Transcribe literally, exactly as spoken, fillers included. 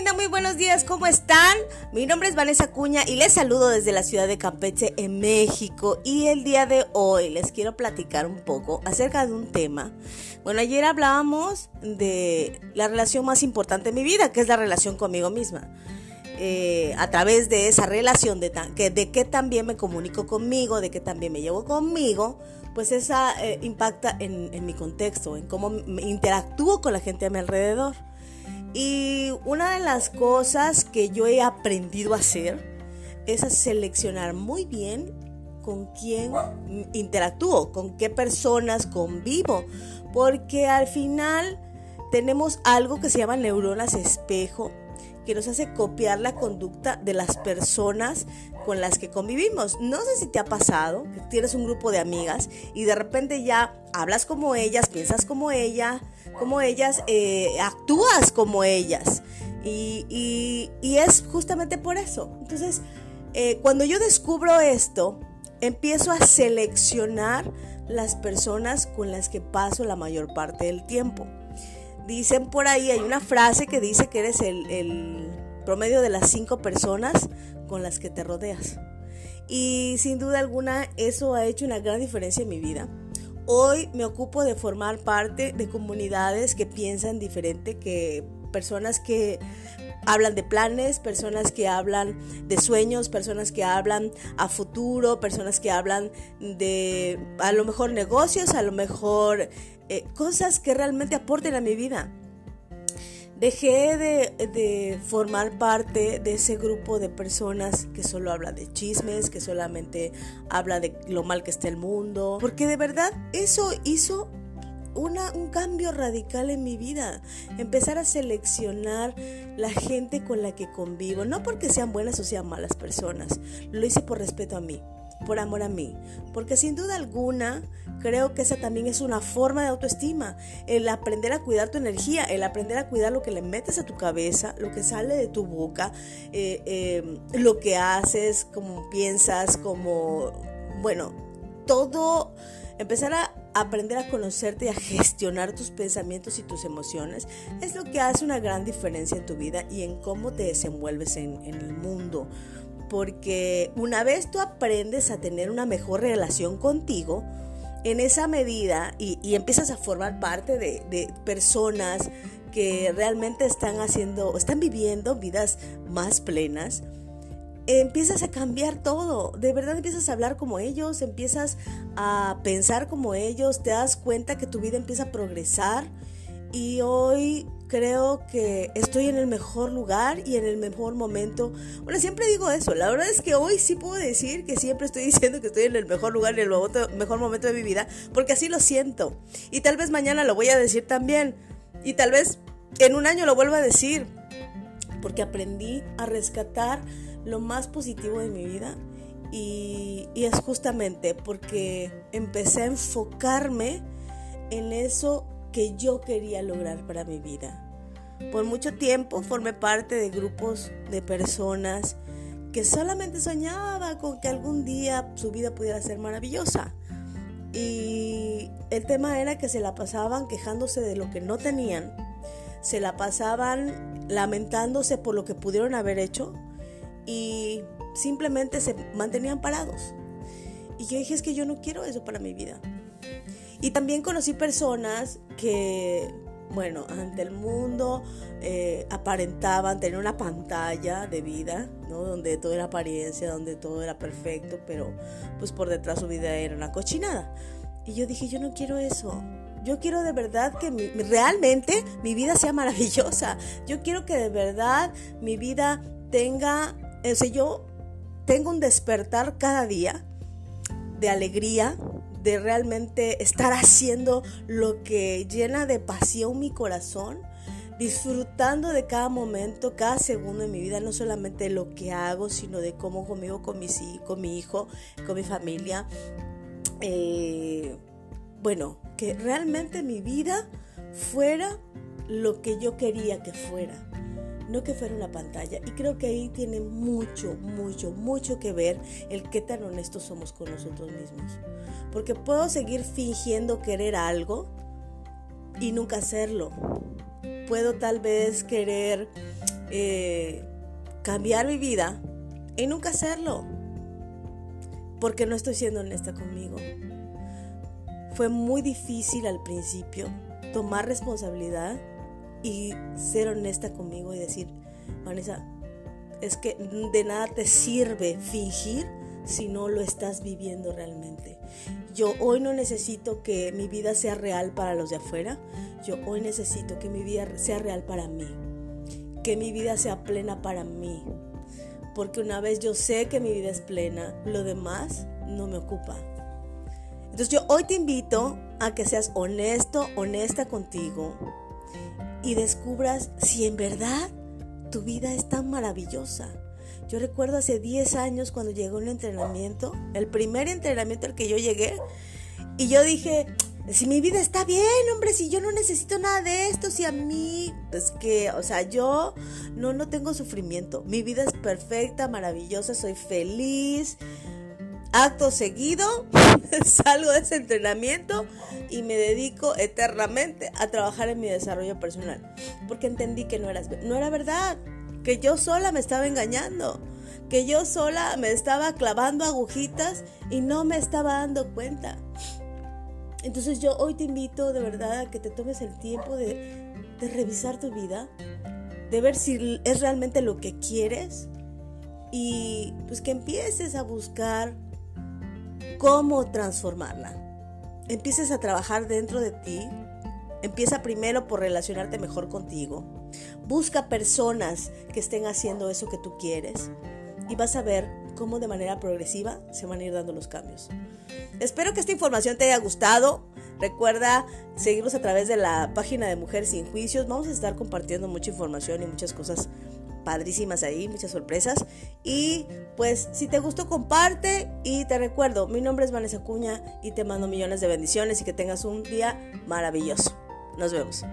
linda, muy buenos días, ¿cómo están? Mi nombre es Vanessa Acuña y les saludo desde la ciudad de Campeche, en México. Y el día de hoy les quiero platicar un poco acerca de un tema. Bueno, ayer hablábamos de la relación más importante de mi vida, que es la relación conmigo misma. Eh, a través de esa relación, de, tan, que, de que también me comunico conmigo, de que también me llevo conmigo, pues esa eh, impacta en, en mi contexto, en cómo me interactúo con la gente a mi alrededor. Y una de las cosas que yo he aprendido a hacer es a seleccionar muy bien con quién interactúo, con qué personas convivo, porque al final tenemos algo que se llama neuronas espejo, que nos hace copiar la conducta de las personas con las que convivimos. No sé si te ha pasado que tienes un grupo de amigas y de repente ya hablas como ellas, piensas como ella, como ellas, eh, actúas como ellas. Y, y, y es justamente por eso. Entonces, eh, cuando yo descubro esto, empiezo a seleccionar las personas con las que paso la mayor parte del tiempo. Dicen por ahí, hay una frase que dice que eres el, el promedio de las cinco personas con las que te rodeas. Y sin duda alguna eso ha hecho una gran diferencia en mi vida. Hoy me ocupo de formar parte de comunidades que piensan diferente, que personas que hablan de planes, personas que hablan de sueños, personas que hablan a futuro, personas que hablan de a lo mejor negocios, a lo mejor... Eh, cosas que realmente aporten a mi vida. Dejé de, de formar parte de ese grupo de personas que solo habla de chismes, que solamente habla de lo mal que está el mundo, porque de verdad eso hizo una, un cambio radical en mi vida. Empezar a seleccionar la gente con la que convivo, no porque sean buenas o sean malas personas, lo hice por respeto a mí, por amor a mí, porque sin duda alguna creo que esa también es una forma de autoestima, el aprender a cuidar tu energía, el aprender a cuidar lo que le metes a tu cabeza, lo que sale de tu boca, eh, eh, lo que haces, cómo piensas, cómo, bueno, todo, empezar a aprender a conocerte y a gestionar tus pensamientos y tus emociones es lo que hace una gran diferencia en tu vida y en cómo te desenvuelves en, en el mundo. Porque una vez tú aprendes a tener una mejor relación contigo, en esa medida, y, y empiezas a formar parte de, de personas que realmente están haciendo, están viviendo vidas más plenas, empiezas a cambiar todo. De verdad empiezas a hablar como ellos, empiezas a pensar como ellos, te das cuenta que tu vida empieza a progresar. Y hoy creo que estoy en el mejor lugar y en el mejor momento. Bueno, siempre digo eso. La verdad es que hoy sí puedo decir que siempre estoy diciendo que estoy en el mejor lugar y en el mejor momento de mi vida, porque así lo siento. Y tal vez mañana lo voy a decir también. Y tal vez en un año lo vuelva a decir, porque aprendí a rescatar lo más positivo de mi vida. Y, y es justamente porque empecé a enfocarme en eso que yo quería lograr para mi vida. Por mucho tiempo formé parte de grupos de personas que solamente soñaba con que algún día su vida pudiera ser maravillosa. Y el tema era que se la pasaban quejándose de lo que no tenían, se la pasaban lamentándose por lo que pudieron haber hecho y simplemente se mantenían parados. Y yo dije, es que yo no quiero eso para mi vida. Y también conocí personas que, bueno, ante el mundo eh, aparentaban tener una pantalla de vida, ¿no? Donde todo era apariencia, donde todo era perfecto, pero pues por detrás su vida era una cochinada. Y yo dije, yo no quiero eso. Yo quiero de verdad que mi, realmente mi vida sea maravillosa. Yo quiero que de verdad mi vida tenga, o sea, yo tengo un despertar cada día de alegría, de realmente estar haciendo lo que llena de pasión mi corazón, disfrutando de cada momento, cada segundo de mi vida, no solamente lo que hago, sino de cómo conmigo, con mi, con mi hijo, con mi familia. Eh, bueno, que realmente mi vida fuera lo que yo quería que fuera, no que fuera una pantalla. Y creo que ahí tiene mucho, mucho, mucho que ver el qué tan honestos somos con nosotros mismos. Porque puedo seguir fingiendo querer algo y nunca hacerlo. Puedo tal vez querer eh, cambiar mi vida y nunca hacerlo, porque no estoy siendo honesta conmigo. Fue muy difícil al principio tomar responsabilidad y ser honesta conmigo y decir, Vanessa, es que de nada te sirve fingir si no lo estás viviendo realmente. Yo hoy no necesito que mi vida sea real para los de afuera. Yo hoy necesito que mi vida sea real para mí, que mi vida sea plena para mí, porque una vez yo sé que mi vida es plena, lo demás no me ocupa. Entonces yo hoy te invito a que seas honesto, honesta contigo y descubras si en verdad tu vida es tan maravillosa. Yo recuerdo hace diez años cuando llegué a un entrenamiento, el primer entrenamiento al que yo llegué, y yo dije, si mi vida está bien, hombre, si yo no necesito nada de esto, si a mí, pues que, o sea, yo no, no tengo sufrimiento, mi vida es perfecta, maravillosa, soy feliz. Acto seguido, salgo de ese entrenamiento y me dedico eternamente a trabajar en mi desarrollo personal, porque entendí que no era, no era verdad, que yo sola me estaba engañando, que yo sola me estaba clavando agujitas y no me estaba dando cuenta. Entonces yo hoy te invito de verdad a que te tomes el tiempo de, de revisar tu vida, de ver si es realmente lo que quieres y pues que empieces a buscar cómo transformarla. Empieces a trabajar dentro de ti. Empieza primero por relacionarte mejor contigo. Busca personas que estén haciendo eso que tú quieres y vas a ver cómo de manera progresiva se van a ir dando los cambios. Espero que esta información te haya gustado. Recuerda seguirnos a través de la página de Mujer Sin Juicios. Vamos a estar compartiendo mucha información y muchas cosas padrísimas ahí, muchas sorpresas. Y pues si te gustó, comparte. Y te recuerdo, mi nombre es Vanessa Acuña y te mando millones de bendiciones y que tengas un día maravilloso. Nos vemos.